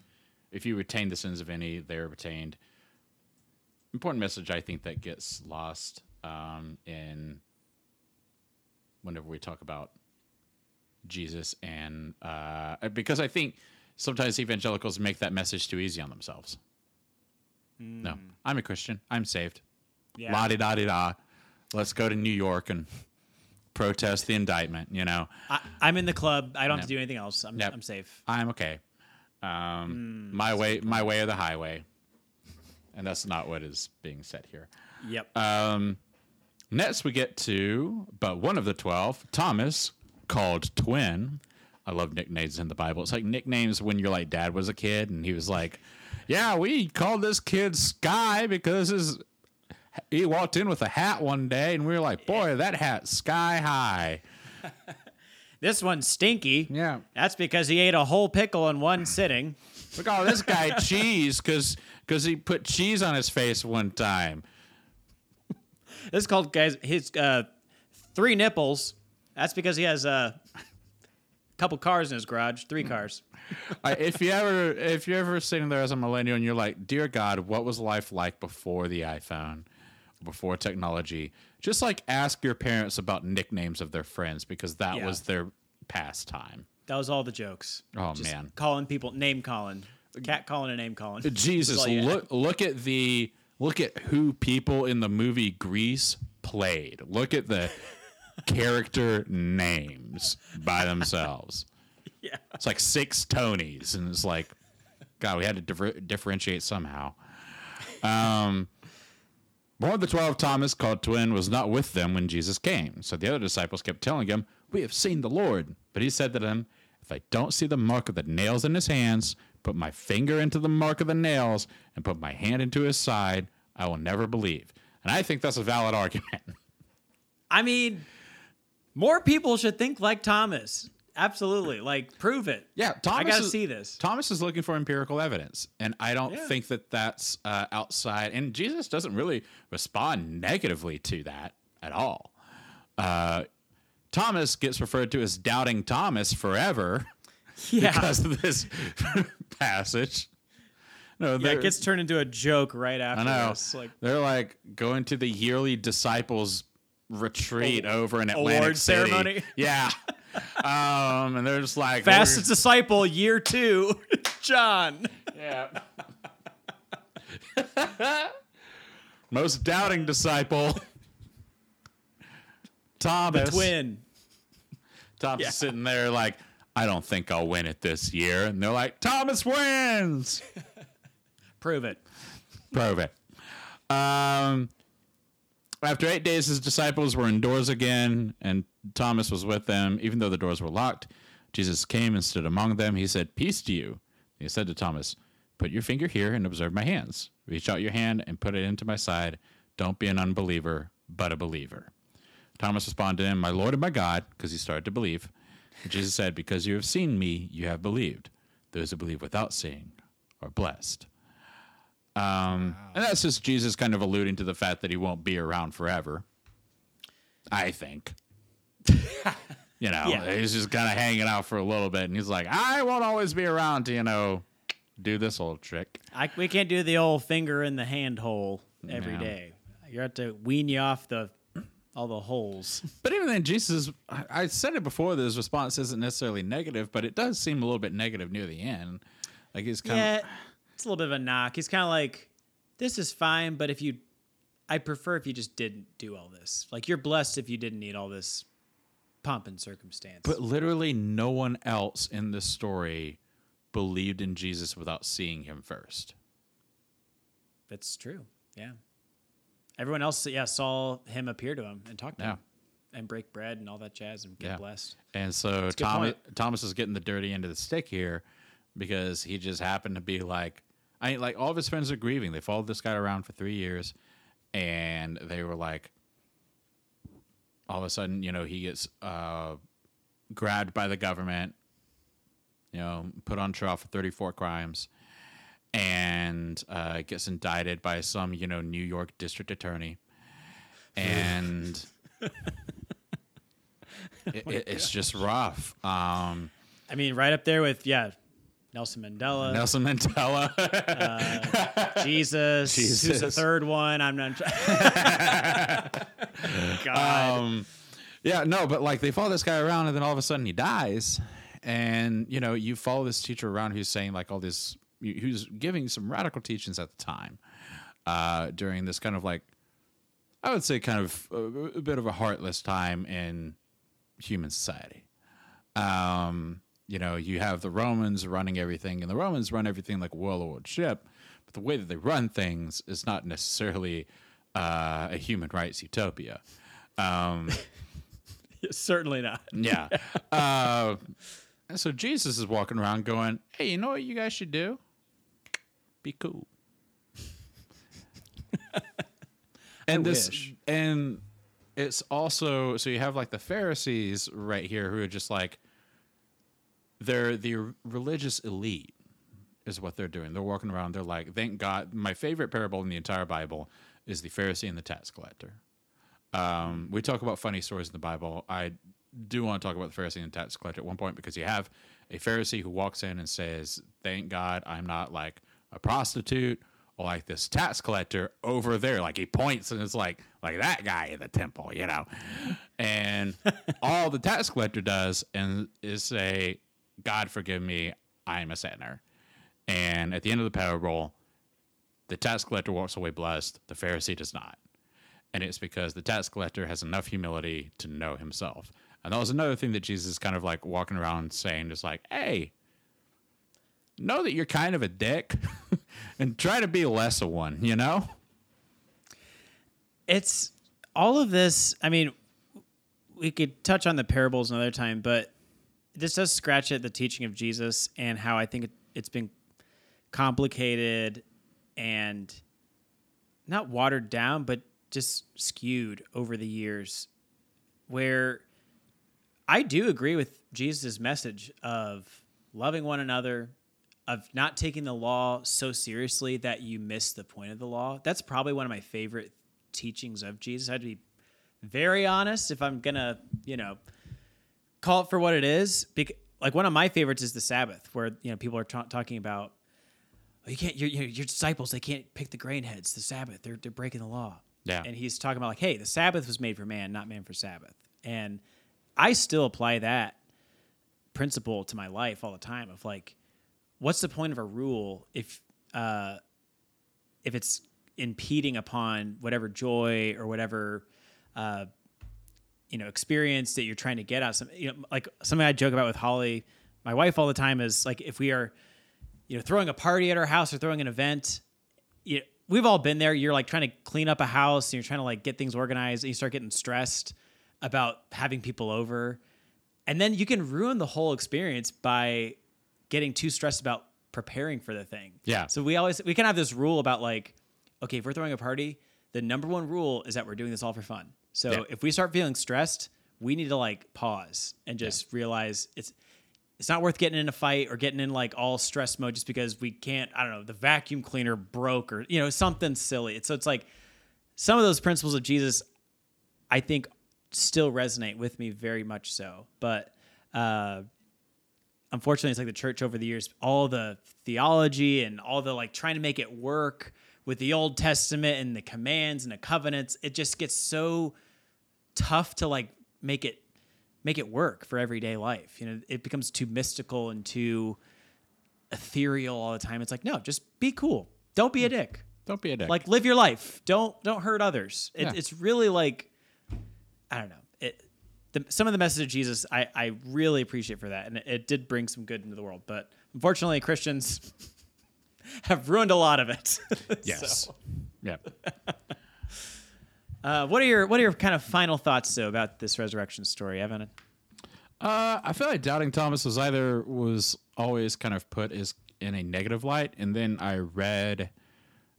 if you retain the sins of any, they're retained. Important message, I think, that gets lost um, in whenever we talk about Jesus and uh, because I think sometimes evangelicals make that message too easy on themselves. Mm. No, I'm a Christian. I'm saved. Yeah. La-di-da-di-da. Let's go to New York and protest the indictment, you know. I, I'm in the club. I don't yep. have to do anything else. I'm, yep. I'm safe. I'm okay. Um, mm, my way, my way or the highway. And that's not what is being said here. Yep. Um, next we get to, but one of the twelve, Thomas, called Twin. I love nicknames in the Bible. It's like nicknames when you're like, Dad was a kid and he was like, yeah, we called this kid Sky because his... he walked in with a hat one day, and we were like, boy, that hat's sky high. This one's stinky. Yeah. That's because he ate a whole pickle in one sitting. We call this guy Cheese because because he put cheese on his face one time. This is called guys his uh, three nipples. That's because he has a uh, couple cars in his garage, three cars. uh, if you ever, if you're ever sitting there as a millennial and you're like, dear God, what was life like before the iPhone? Before technology, just like ask your parents about nicknames of their friends because that yeah. was their pastime. That was all the jokes. Oh just man, calling people, name calling, cat calling, and name calling. Jesus, look look at the look at who people in the movie Grease played. Look at the character names by themselves. Yeah, it's like six Tonys, and it's like, God, we had to diver- differentiate somehow. Um. One of the twelve, Thomas, called Twin, was not with them when Jesus came. So the other disciples kept telling him, we have seen the Lord. But he said to them, if I don't see the mark of the nails in his hands, put my finger into the mark of the nails, and put my hand into his side, I will never believe. And I think that's a valid argument. I mean, more people should think like Thomas. Absolutely. Like, prove it. Yeah, Thomas I gotta is, see this. Thomas is looking for empirical evidence, and I don't yeah. think that that's uh, outside. And Jesus doesn't really respond negatively to that at all. Uh, Thomas gets referred to as Doubting Thomas forever yeah. because of this passage. No, yeah, it gets turned into a joke right after I know. This. Like, they're like going to the yearly disciples retreat award, over in Atlantic award City. Ceremony. Yeah. Um, and they're just like fastest we're... disciple year two, John. Yeah. Most doubting disciple, Thomas. The twin. Thomas yeah. sitting there like, I don't think I'll win it this year, and they're like, Thomas wins. Prove it. Prove it. Um. After eight days, his disciples were indoors again, and Thomas was with them. Even though the doors were locked, Jesus came and stood among them. He said, peace to you. He said to Thomas, put your finger here and observe my hands. Reach out your hand and put it into my side. Don't be an unbeliever, but a believer. Thomas responded to him, my Lord and my God, because he started to believe. And Jesus said, because you have seen me, you have believed. Those who believe without seeing are blessed. Um, wow. And that's just Jesus kind of alluding to the fact that he won't be around forever, I think. You know, yeah. he's just kind of hanging out for a little bit, and he's like, I won't always be around to, you know, do this old trick. I, we can't do the old finger in the hand hole every no. day. You have to wean you off the all the holes. But even then, Jesus, I, I said it before, this response isn't necessarily negative, but it does seem a little bit negative near the end. Like he's kind yeah. of... It's a little bit of a knock. He's kind of like, this is fine, but if you, I prefer if you just didn't do all this. Like, you're blessed if you didn't need all this pomp and circumstance. But literally no one else in this story believed in Jesus without seeing him first. That's true. Yeah. Everyone else, yeah, saw him appear to him and talk to yeah. him and break bread and all that jazz and get yeah. blessed. And so Thomas, Thomas is getting the dirty end of the stick here, because he just happened to be like, I mean, like all of his friends are grieving. They followed this guy around for three years, and they were like, all of a sudden, you know, he gets uh, grabbed by the government, you know, put on trial for thirty-four crimes, and uh, gets indicted by some, you know, New York district attorney, and it, oh my it, it's just rough. Um, I mean, right up there with yeah. Nelson Mandela. Nelson Mandela. uh, Jesus. Jesus. Who's the third one? I'm not. God. Um, yeah, no, but like they follow this guy around, and then all of a sudden he dies, And, you know, you follow this teacher around who's saying like all this, who's giving some radical teachings at the time uh, during this kind of like, I would say kind of a, a bit of a heartless time in human society. Um, you know, you have the Romans running everything, and the Romans run everything like a well-oiled ship. But the way that they run things is not necessarily uh, a human rights utopia. Um, Certainly not. Yeah. uh, and so Jesus is walking around going, hey, you know what you guys should do? Be cool. And I this, wish. And it's also, so you have like the Pharisees right here who are just like, they're the religious elite is what they're doing. They're walking around. They're like, thank God. My favorite parable in the entire Bible is the Pharisee and the tax collector. Um, we talk about funny stories in the Bible. I do want to talk about the Pharisee and the tax collector at one point, because you have a Pharisee who walks in and says, thank God I'm not like a prostitute or like this tax collector over there. Like he points and it's like, like that guy in the temple, you know, and all the tax collector does and is say, God forgive me, I'm a sinner. And at the end of the parable, the tax collector walks away blessed. The Pharisee does not. And it's because the tax collector has enough humility to know himself. And that was another thing that Jesus is kind of like walking around saying, just like, hey, know that you're kind of a dick and try to be less of one, you know? It's all of this. I mean, we could touch on the parables another time, but this does scratch at the teaching of Jesus and how I think it, it's been complicated and not watered down, but just skewed over the years, where I do agree with Jesus' message of loving one another, of not taking the law so seriously that you miss the point of the law. That's probably one of my favorite teachings of Jesus. I have to be very honest if I'm going to, you know, call it for what it is. Because, like, one of my favorites is the Sabbath, where, you know, people are t- talking about, oh, you can't, your, your disciples, they can't pick the grain heads, the Sabbath, they're, they're breaking the law. Yeah. And he's talking about like, hey, the Sabbath was made for man, not man for Sabbath. And I still apply that principle to my life all the time of like, what's the point of a rule if uh, if it's impeding upon whatever joy or whatever uh, you know experience that you're trying to get out of some, you know, like something I joke about with Holly, my wife, all the time is like, if we are, you know, throwing a party at our house or throwing an event, you know, we've all been there. You're like trying to clean up a house and you're trying to like get things organized and you start getting stressed about having people over. And then you can ruin the whole experience by getting too stressed about preparing for the thing. Yeah. So we always, we can have this rule about like, okay, if we're throwing a party, the number one rule is that we're doing this all for fun. So yeah. If we start feeling stressed, we need to like pause and just yeah. realize it's, It's not worth getting in a fight or getting in like all stress mode just because we can't, I don't know, the vacuum cleaner broke or, you know, something silly. It's, so it's like some of those principles of Jesus, I think, still resonate with me very much so. But uh, unfortunately, it's like the church over the years, all the theology and all the like trying to make it work with the Old Testament and the commands and the covenants, it just gets so tough to like make it make it work for everyday life. You know, it becomes too mystical and too ethereal all the time. It's like, no, just be cool. Don't be a dick. Don't be a dick. Like, live your life. Don't, don't hurt others. It, yeah. It's really like, I don't know. It, the, some of the message of Jesus, I, I really appreciate for that. And it, it did bring some good into the world, but unfortunately Christians have ruined a lot of it. Yes. So. Yeah. Uh, what are your what are your kind of final thoughts though about this resurrection story, Evan? Uh, I feel like doubting Thomas was either was always kind of put as in a negative light, and then I read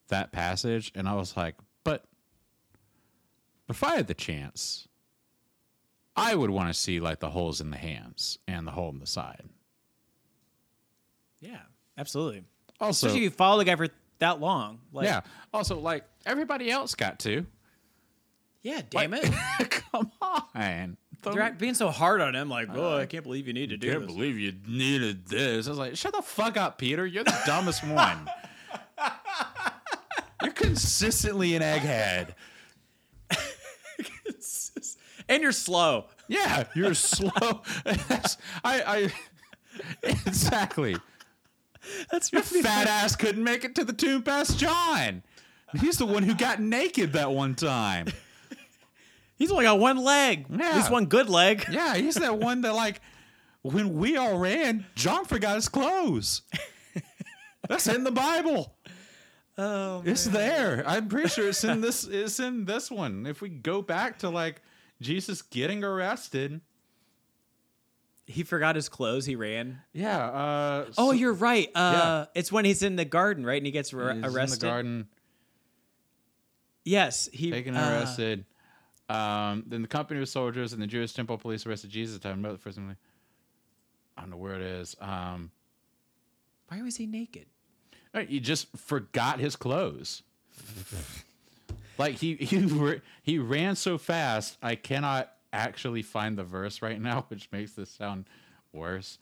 that passage and I was like, but if I had the chance, I would want to see like the holes in the hands and the hole in the side. Yeah, absolutely. Also, especially if you follow the guy for that long. Like, yeah. Also, like everybody else got to. Yeah, damn like, it. Come on. They're being so hard on him, like, oh, uh, I can't believe you need to do this. I can't believe you needed this. I was like, shut the fuck up, Peter. You're the dumbest one. You're consistently an egghead. And you're slow. Yeah, you're slow. I, I Exactly. That's your really fat funny. Ass couldn't make it to the tomb past John. He's the one who got naked that one time. He's only got one leg. Yeah. At least one good leg. Yeah, he's that one that, like, when we all ran, John forgot his clothes. That's in the Bible. Oh, man. It's there. I'm pretty sure it's in this. It's in this one. If we go back to, like, Jesus getting arrested. He forgot his clothes. He ran. Yeah. Uh, oh, so, you're right. Uh, yeah. It's when he's in the garden, right? And he gets ra- he's arrested. In the garden. Yes. He, Taken and uh, arrested. Um, then the company of soldiers and the Jewish temple police arrested Jesus. I don't know for something. I don't know where it is. Um, Why was he naked? He just forgot his clothes. Like he he he ran so fast. I cannot actually find the verse right now, which makes this sound worse.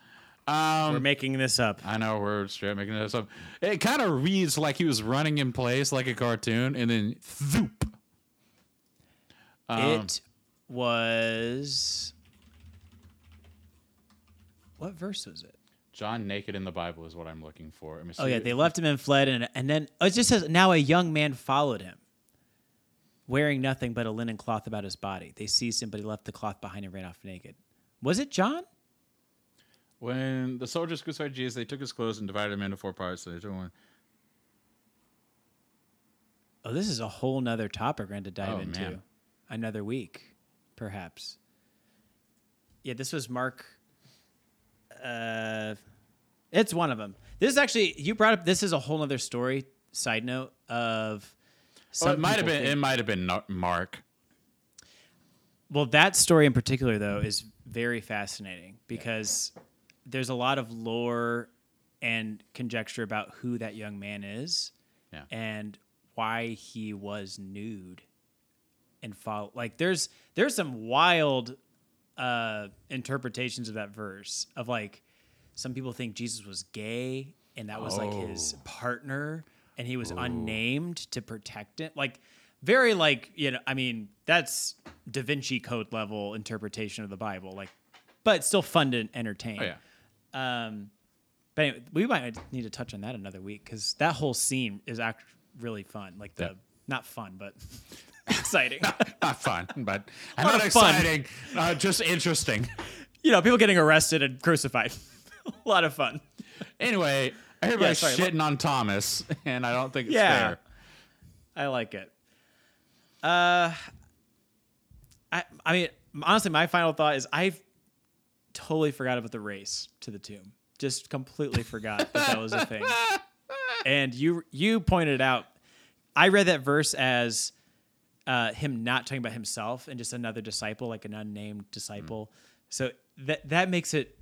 Um, we're making this up. I know we're straight making this up. It kind of reads like he was running in place like a cartoon, and then zoop. Um, it was what verse was it? John naked in the Bible is what I'm looking for. Let me see. Oh, yeah. They left him and fled. And, and then oh, it just says, now a young man followed him, wearing nothing but a linen cloth about his body. They seized him, but he left the cloth behind and ran off naked. Was it John? When the soldiers crucified Jesus, they took his clothes and divided him into four parts. So they took one. Oh, this is a whole nother topic we're going to dive oh, into. Man. Another week, perhaps. Yeah, this was Mark... Uh, it's one of them. This is actually, you brought up, this is a whole other story, side note, of... Oh, it might have been, it might have been Mark. Well, that story in particular, though, is very fascinating because there's a lot of lore and conjecture about who that young man is yeah. and why he was nude and follow. Like, there's, there's some wild... uh interpretations of that verse of like some people think Jesus was gay and that was oh. like his partner and he was Ooh. unnamed to protect it, like very like you know I mean that's Da Vinci Code level interpretation of the Bible, like, but still fun to entertain. oh, yeah. Um but anyway, we might need to touch on that another week because that whole scene is actually really fun, like the yeah. not fun but exciting. not, not fun, but not, not exciting. Uh, just interesting. You know, people getting arrested and crucified. A lot of fun. Anyway, I hear everybody's yeah, shitting on Thomas, and I don't think it's yeah, fair. I like it. Uh, I I mean, honestly, my final thought is I totally forgot about the race to the tomb. Just completely forgot that that was a thing. And you you pointed out. I read that verse as. Uh, him not talking about himself and just another disciple, like an unnamed disciple. Mm. So that that makes it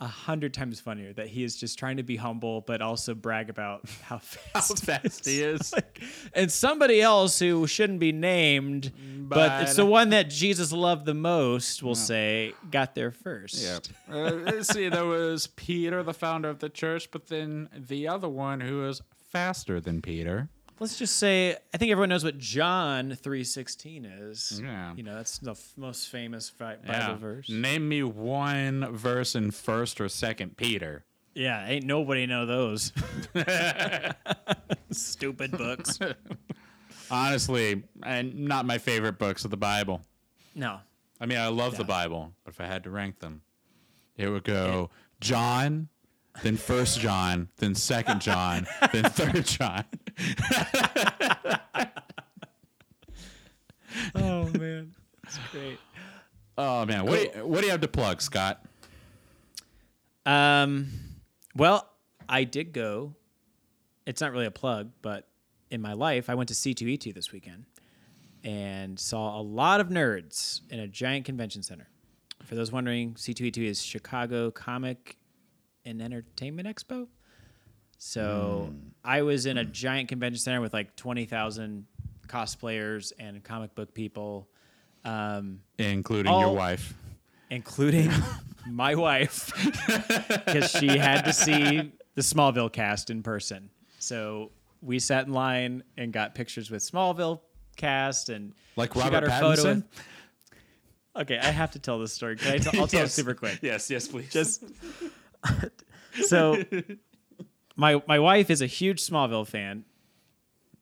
a hundred times funnier that he is just trying to be humble, but also brag about how fast, how fast he is. Like, and somebody else who shouldn't be named, but, but it's the one that Jesus loved the most, we'll yeah. say, got there first. Yeah. Uh, let's see, there was Peter, the founder of the church, but then the other one who is faster than Peter. Let's just say, I think everyone knows what John three sixteen is. Yeah. You know, that's the f- most famous Bible yeah. verse. Name me one verse in First or Second Peter. Yeah, ain't nobody know those. Stupid books. Honestly, and not my favorite books of the Bible. No. I mean, I love yeah. the Bible, but if I had to rank them, it would go yeah. John, then First John, then Second John, then Third John. Oh man, that's great. Oh man, what cool. do you, what do you have to plug, Scott? Um, well, I did go. It's not really a plug, but in my life, I went to C two E two this weekend and saw a lot of nerds in a giant convention center. For those wondering, C two E two is Chicago Comic and Entertainment Expo. So mm. I was in a giant convention center with like twenty thousand cosplayers and comic book people. Um, including all, your wife. Including my wife. Because she had to see the Smallville cast in person. So we sat in line and got pictures with Smallville cast. And like Robert she got her Pattinson? Photo with, okay, I have to tell this story. Can I t- I'll tell yes. it super quick. Yes, yes, please. Just... So my my wife is a huge Smallville fan.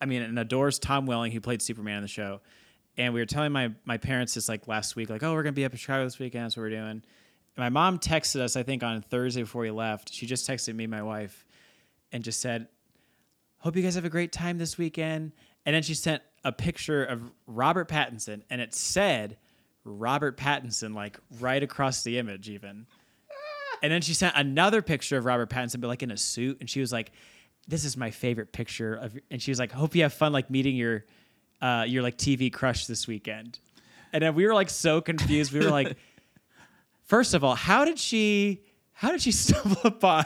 I mean, and adores Tom Welling, who played Superman in the show. And we were telling my my parents this like last week, like, oh, we're going to be up in Chicago this weekend. That's what we're doing. And my mom texted us, I think, on Thursday before we left. She just texted me, my wife, and just said, hope you guys have a great time this weekend. And then she sent a picture of Robert Pattinson, and it said Robert Pattinson, like, right across the image even. And then she sent another picture of Robert Pattinson, but like in a suit. And she was like, this is my favorite picture of, and she was like, hope you have fun, like, meeting your, uh, your like T V crush this weekend. And then we were like, so confused. We were like, first of all, how did she, how did she stumble upon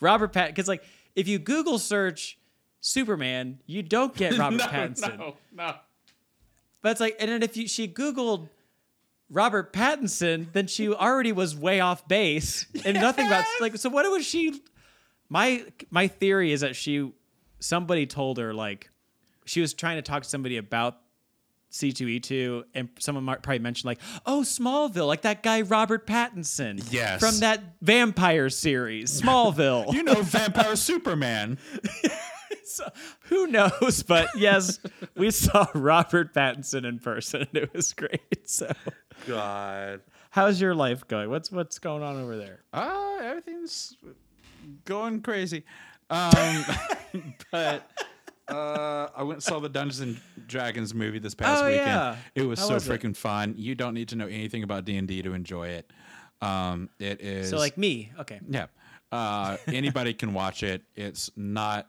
Robert Pattinson? Cause like, if you Google search Superman, you don't get Robert no, Pattinson. No, no. But it's like, and then if you, she Googled Robert Pattinson, then she already was way off base and yes! nothing about like, so what was she, My my theory is that she, somebody told her, like, she was trying to talk to somebody about C two E two, and someone might probably mentioned, like, oh, Smallville, like that guy Robert Pattinson, yes, from that vampire series, Smallville. You know, Vampire Superman. So, who knows? But yes, we saw Robert Pattinson in person, and it was great. So, God, how's your life going? What's what's going on over there? Ah, uh, everything's going crazy. Um, but uh, I went and saw the Dungeons and Dragons movie this past oh, weekend. Yeah. It was How so was freaking it? fun. You don't need to know anything about D and D to enjoy it. Um, it is. So like me. Okay. Yeah. Uh, anybody can watch it. It's not.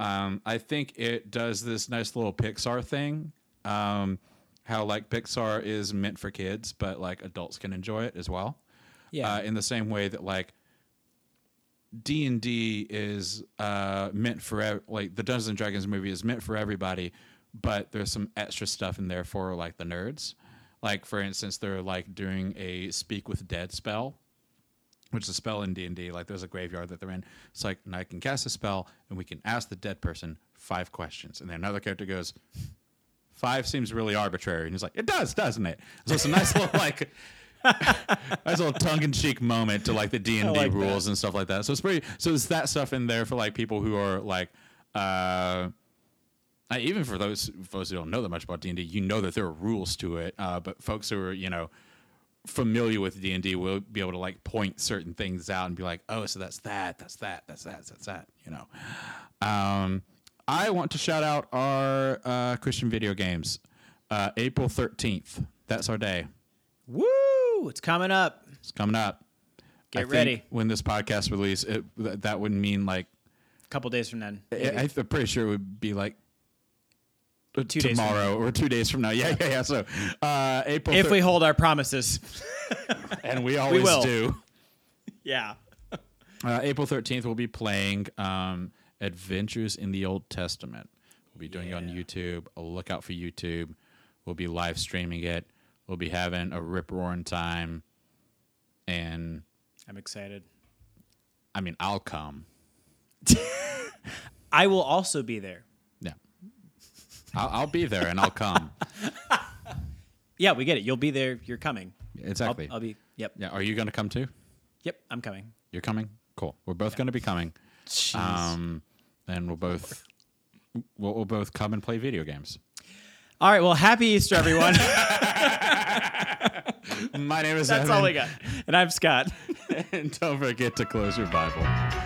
Um, I think it does this nice little Pixar thing. Um, how like Pixar is meant for kids, but like adults can enjoy it as well. Yeah. Uh, in the same way that like D and D is uh, meant for, like, the Dungeons and Dragons movie is meant for everybody, but there's some extra stuff in there for, like, the nerds. Like, for instance, they're, like, doing a speak with dead spell, which is a spell in D and D. Like, there's a graveyard that they're in. It's like, and I can cast a spell, and we can ask the dead person five questions. And then another character goes, five seems really arbitrary. And he's like, it does, doesn't it? So it's a nice little, like... nice little tongue-in-cheek moment to like the D and D like rules that. and stuff like that. So it's pretty. So it's that stuff in there for like people who are like, uh, I, even for those folks who don't know that much about D and D, you know that there are rules to it. Uh, but folks who are, you know, familiar with D and D will be able to like point certain things out and be like, oh, so that's that, that's that, that's that, that's that. You know, um, I want to shout out our uh, Christian video games. Uh, April thirteenth. That's our day. Woo! It's coming up. It's coming up. Get I ready. Think when this podcast release, it, th- that would mean like a couple days from then. I, I'm pretty sure it would be like two tomorrow or two days from now. Yeah, yeah, yeah. So uh, April. If thir- we hold our promises, and we always we will. do. Yeah. uh, April thirteenth, we'll be playing um, Adventures in the Old Testament. We'll be doing yeah. it on YouTube. I'll look out for YouTube. We'll be live streaming it. We'll be having a rip-roaring time, and I'm excited. I mean, I'll come. I will also be there. Yeah. I'll, I'll be there, and I'll come. Yeah, we get it. You'll be there. You're coming. Exactly. I'll, I'll be, yep. Yeah. Are you going to come too? Yep, I'm coming. You're coming? Cool. We're both yeah. going to be coming. Jeez. Um, and we'll both, we'll, we'll both come and play video games. All right, well, happy Easter, everyone. My name is That's Evan. All we got. And I'm Scott. And don't forget to close your Bible.